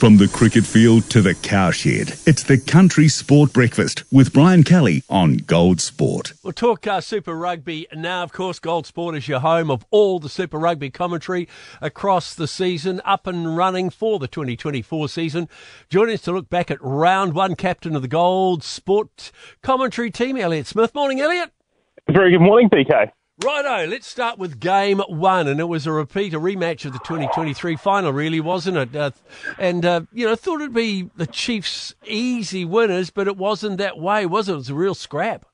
From the cricket field to the cowshed, it's the Country Sport Breakfast with Brian Kelly on Gold Sport. We'll talk Super Rugby now. Of course, Gold Sport is your home of all the Super Rugby commentary across the season, up and running for the 2024 season. Joining us to look back at round one, captain of the Gold Sport commentary team, Elliot Smith. Morning, Elliot. Very good morning, PK. Righto, let's start with game one, and it was a repeat, a rematch of the 2023 final, really, wasn't it? Thought it'd be the Chiefs' easy winners, but it wasn't that way, was it? It was a real scrap.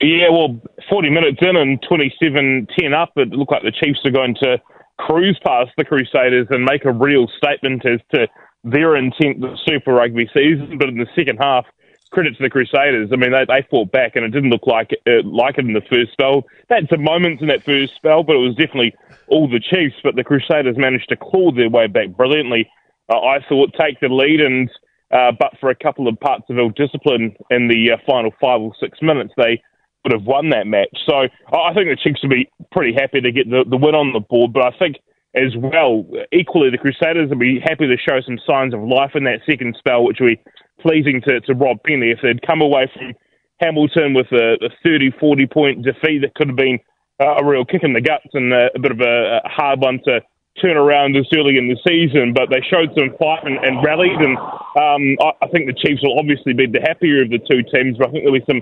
Yeah, well, 40 minutes in and 27-10 up, it looked like the Chiefs are going to cruise past the Crusaders and make a real statement as to their intent for the Super Rugby season. But in the second half, credit to the Crusaders. I mean, they fought back, and it didn't look like it in the first spell. They had some moments in that first spell, but it was definitely all the Chiefs. But the Crusaders managed to claw their way back brilliantly. I thought take the lead, and but for a couple of parts of ill discipline in the final 5 or 6 minutes, they would have won that match. So I think the Chiefs would be pretty happy to get the win on the board. But I think as well, equally, the Crusaders would be happy to show some signs of life in that second spell, which we. Pleasing to Rob Penney. If they'd come away from Hamilton with a 30-40 point defeat, that could have been a real kick in the guts and a bit of a hard one to turn around this early in the season. But they showed some fight and rallied, and I think the Chiefs will obviously be the happier of the two teams, but I think there'll be some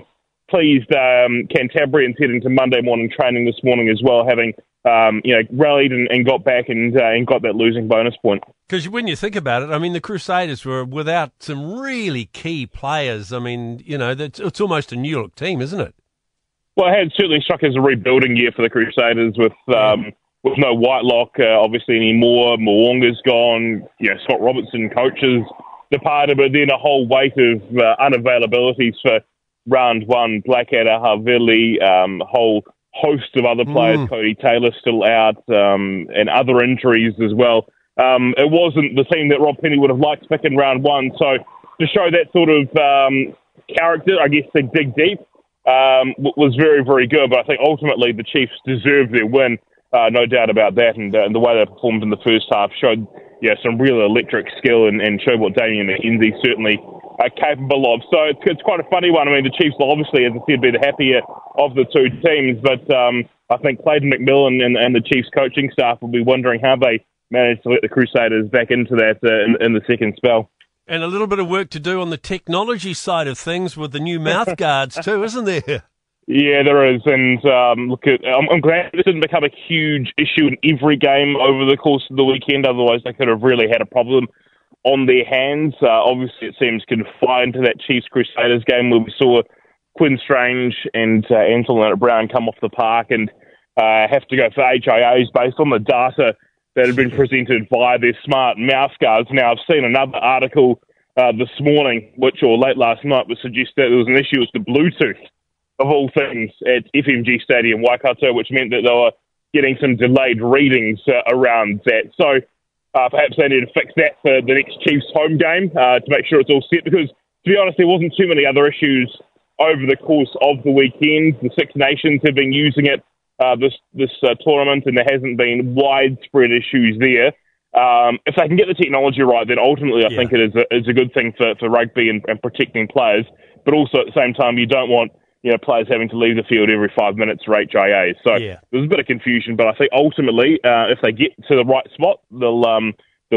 pleased Cantabrians heading to Monday morning training this morning as well, having rallied and got back and got that losing bonus point. Because when you think about it, I mean, the Crusaders were without some really key players. I mean, it's almost a new look team, isn't it? Well, it had certainly struck as a rebuilding year for the Crusaders with no Whitelock, obviously, anymore. Mwonga's gone. Scott Robertson, coaches departed, but then a whole weight of unavailabilities for round one. Blackadder, Havili, whole host of other players, Cody Taylor still out, and other injuries as well. It wasn't the team that Rob Penney would have liked to pick in round one. So to show that sort of character, I guess, to dig deep, was very, very good. But I think ultimately the Chiefs deserved their win, no doubt about that. And the way they performed in the first half showed some real electric skill and showed what Damian McKenzie certainly are capable of. So it's quite a funny one. I mean, the Chiefs will obviously, as I said, be the happier of the two teams, but I think Clayton McMillan and the Chiefs coaching staff will be wondering how they managed to let the Crusaders back into that in the second spell. And a little bit of work to do on the technology side of things with the new mouth guards too, isn't there? Yeah, there is. And I'm glad this didn't become a huge issue in every game over the course of the weekend. Otherwise, they could have really had a problem on their hands. Obviously, it seems confined to that Chiefs-Crusaders game where we saw Quinn Strange and Anthony Brown come off the park and have to go for HIAs based on the data that had been presented via their smart mouth guards. Now, I've seen another article this morning, late last night, which suggested that there was an issue with the Bluetooth, of all things, at FMG Stadium Waikato, which meant that they were getting some delayed readings around that. So perhaps they need to fix that for the next Chiefs home game to make sure it's all set, because, to be honest, there wasn't too many other issues over the course of the weekend. The Six Nations have been using it this tournament, and there hasn't been widespread issues there. If they can get the technology right, then ultimately I think it is a good thing for rugby and protecting players. But also at the same time, you don't want players having to leave the field every 5 minutes for HIAs. So there's a bit of confusion, but I think ultimately if they get to the right spot, they'll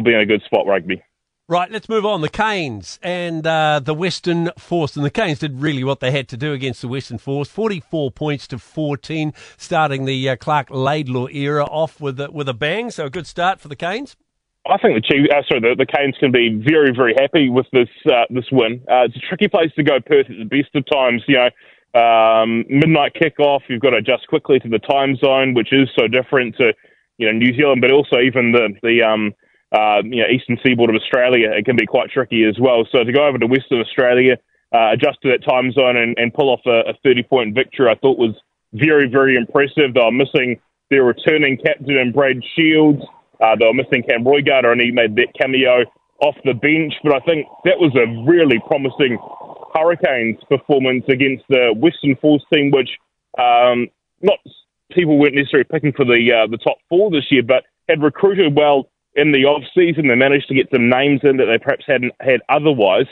be in a good spot rugby. Right, let's move on. The Canes and the Western Force. And the Canes did really what they had to do against the Western Force. 44 points to 14, starting the Clark Laidlaw era off with a bang. So a good start for the Canes. I think the Canes can be very, very happy with this win. It's a tricky place to go, Perth, at the best of times. Midnight kickoff, you've got to adjust quickly to the time zone, which is so different to New Zealand, but also even the eastern seaboard of Australia, it can be quite tricky as well. So to go over to Western Australia, adjust to that time zone and pull off a 30-point victory, I thought was very, very impressive. They were missing their returning captain and Brad Shields. They were missing Cam Roygarter, and he made that cameo off the bench. But I think that was a really promising Hurricanes performance against the Western Force team, which people weren't necessarily picking for the top four this year, but had recruited well in the off-season. They managed to get some names in that they perhaps hadn't had otherwise.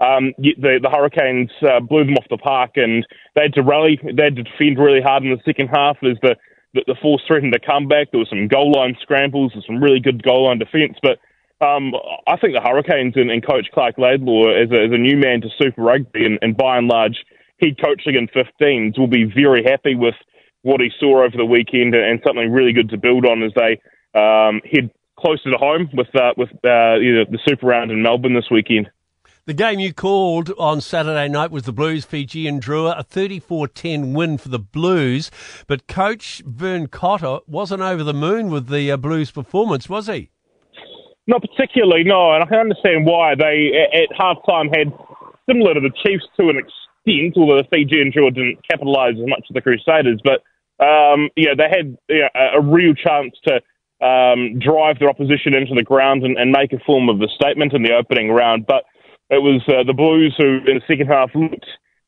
The Hurricanes blew them off the park, and they had to rally. They had to defend really hard in the second half as the force threatened to come back. There were some goal line scrambles and some really good goal line defence. But I think the Hurricanes and Coach Clark Laidlaw, as a new man to Super Rugby and by and large head coaching in 15s, will be very happy with what he saw over the weekend and something really good to build on as they head closer to home with the Super Round in Melbourne this weekend. The game you called on Saturday night was the Blues, Fiji and Drua, a 34-10 win for the Blues. But Coach Vern Cotter wasn't over the moon with the Blues' performance, was he? Not particularly, no. And I can understand why. They, at halftime, had, similar to the Chiefs to an extent, although the Fiji and Drua didn't capitalise as much as the Crusaders, but they had a real chance to drive their opposition into the ground and make a form of a statement in the opening round. But it was the Blues who, in the second half, looked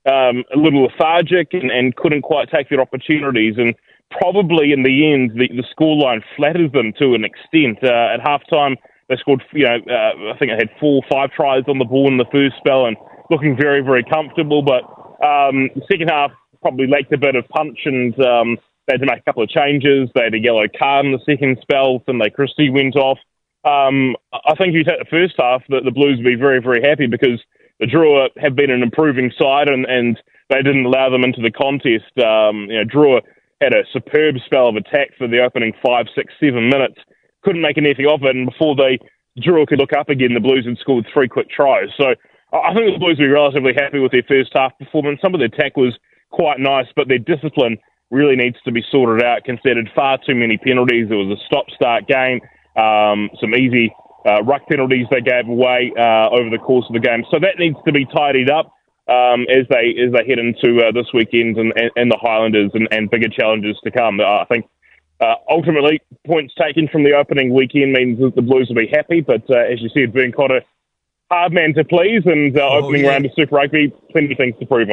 a little lethargic and couldn't quite take their opportunities. And probably in the end, the scoreline flatters them to an extent. At halftime, they scored, I think they had 4 or 5 tries on the ball in the first spell and looking very, very comfortable. But the second half probably lacked a bit of punch, and they had to make a couple of changes. They had a yellow card in the second spell, and Christie went off. I think if you take the first half, the Blues would be very, very happy because the Drua have been an improving side and they didn't allow them into the contest. Drua had a superb spell of attack for the opening 5, 6, 7 minutes. Couldn't make anything of it, and before Drua could look up again, the Blues had scored 3 quick tries. So I think the Blues would be relatively happy with their first half performance. Some of their attack was quite nice, but their discipline really needs to be sorted out. Conceded far too many penalties. It was a stop-start game. Some easy ruck penalties they gave away over the course of the game. So that needs to be tidied up as they head into this weekend and the Highlanders and bigger challenges to come. I think ultimately points taken from the opening weekend means that the Blues will be happy. But as you said, Vern Cotter, hard man to please, and opening round of Super Rugby, plenty of things to improve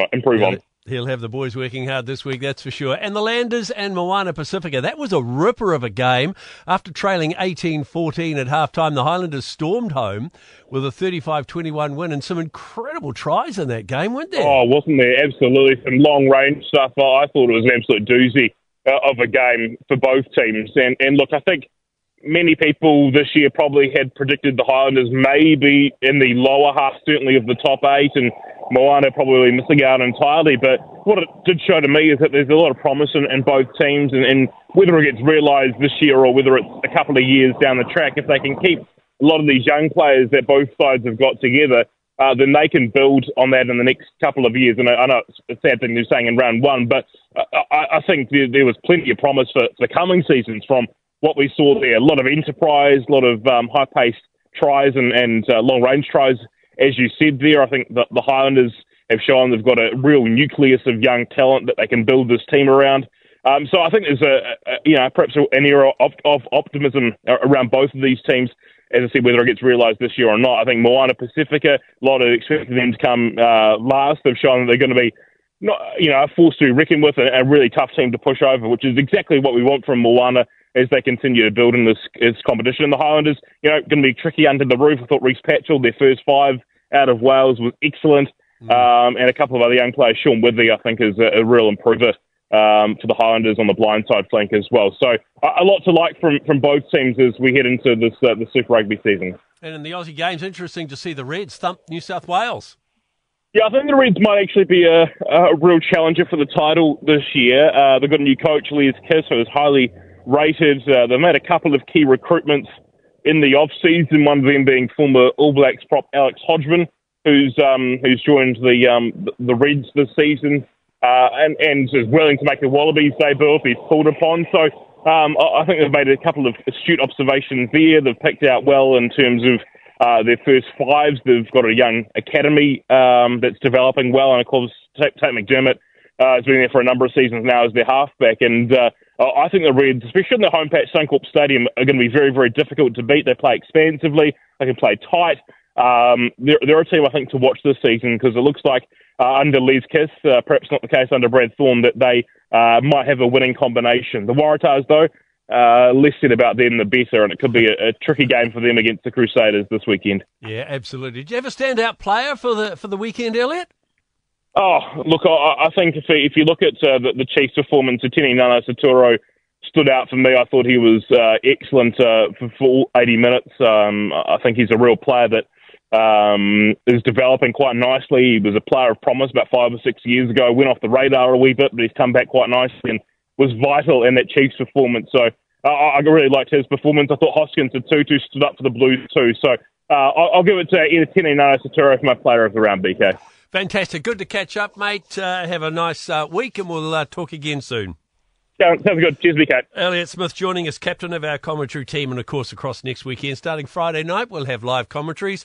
on. He'll have the boys working hard this week, that's for sure. And the Landers and Moana Pacifica, that was a ripper of a game. After trailing 18-14 at halftime, the Highlanders stormed home with a 35-21 win and some incredible tries in that game, weren't there? Oh, wasn't there? Absolutely. Some long-range stuff. I thought it was an absolute doozy of a game for both teams. And look, I think many people this year probably had predicted the Highlanders maybe in the lower half, certainly of the top 8, and Moana probably missing out entirely. But what it did show to me is that there's a lot of promise in both teams, and whether it gets realised this year or whether it's a couple of years down the track, if they can keep a lot of these young players that both sides have got together, then they can build on that in the next couple of years. And I know it's a sad thing they're saying in round one, but I think there was plenty of promise for the coming seasons from what we saw there. A lot of enterprise, a lot of high-paced tries and long-range tries, as you said there. I think that the Highlanders have shown they've got a real nucleus of young talent that they can build this team around. So I think there's perhaps an era of optimism around both of these teams. As I said, whether it gets realised this year or not, I think Moana Pacifica, a lot of expecting them to come last. They've shown that they're going to be a force to reckon with, a really tough team to push over, which is exactly what we want from Moana as they continue to build in this competition. And the Highlanders, going to be tricky under the roof. I thought Rhys Patchell, their first 5 out of Wales, was excellent. And a couple of other young players, Sean Withy, I think, is a real improver to the Highlanders on the blindside flank as well. So a lot to like from both teams as we head into this the Super Rugby season. And in the Aussie games, interesting to see the Reds thump New South Wales. Yeah, I think the Reds might actually be a real challenger for the title this year. They've got a new coach, Les Kiss, who is highly rated. They've made a couple of key recruitments in the off-season, one of them being former All Blacks prop Alex Hodgman, who's joined the Reds this season and is willing to make the Wallabies debut if he's called upon. So I think they've made a couple of astute observations there. They've picked out well in terms of their first 5s. They've got a young academy that's developing well, and of course Tate McDermott has been there for a number of seasons now as their halfback, and I think the Reds, especially in the home patch Suncorp Stadium, are going to be very, very difficult to beat. They play expansively, they can play tight. They're a team, I think, to watch this season because it looks like under Les Kiss, perhaps not the case under Brad Thorne, that they might have a winning combination. The Waratahs, though, less said about them, the better, and it could be a tricky game for them against the Crusaders this weekend. Yeah, absolutely. Did you have a standout player for the weekend, Elliot? Oh, look, I think if you look at the Chiefs' performance, Iteni Nana Satoru stood out for me. I thought he was excellent for all 80 minutes. I think he's a real player that is developing quite nicely. He was a player of promise about 5 or 6 years ago, went off the radar a wee bit, but he's come back quite nicely and was vital in that Chiefs performance. So I really liked his performance. I thought Hoskins Tutu stood up for the Blues too. So I'll give it to Iteni Nana Satoru for my player of the round, BK. Fantastic. Good to catch up, mate. Have a nice week, and we'll talk again soon. Sounds good. Cheers, BK. Elliot Smith joining us, captain of our commentary team, and of course across next weekend. Starting Friday night, we'll have live commentaries.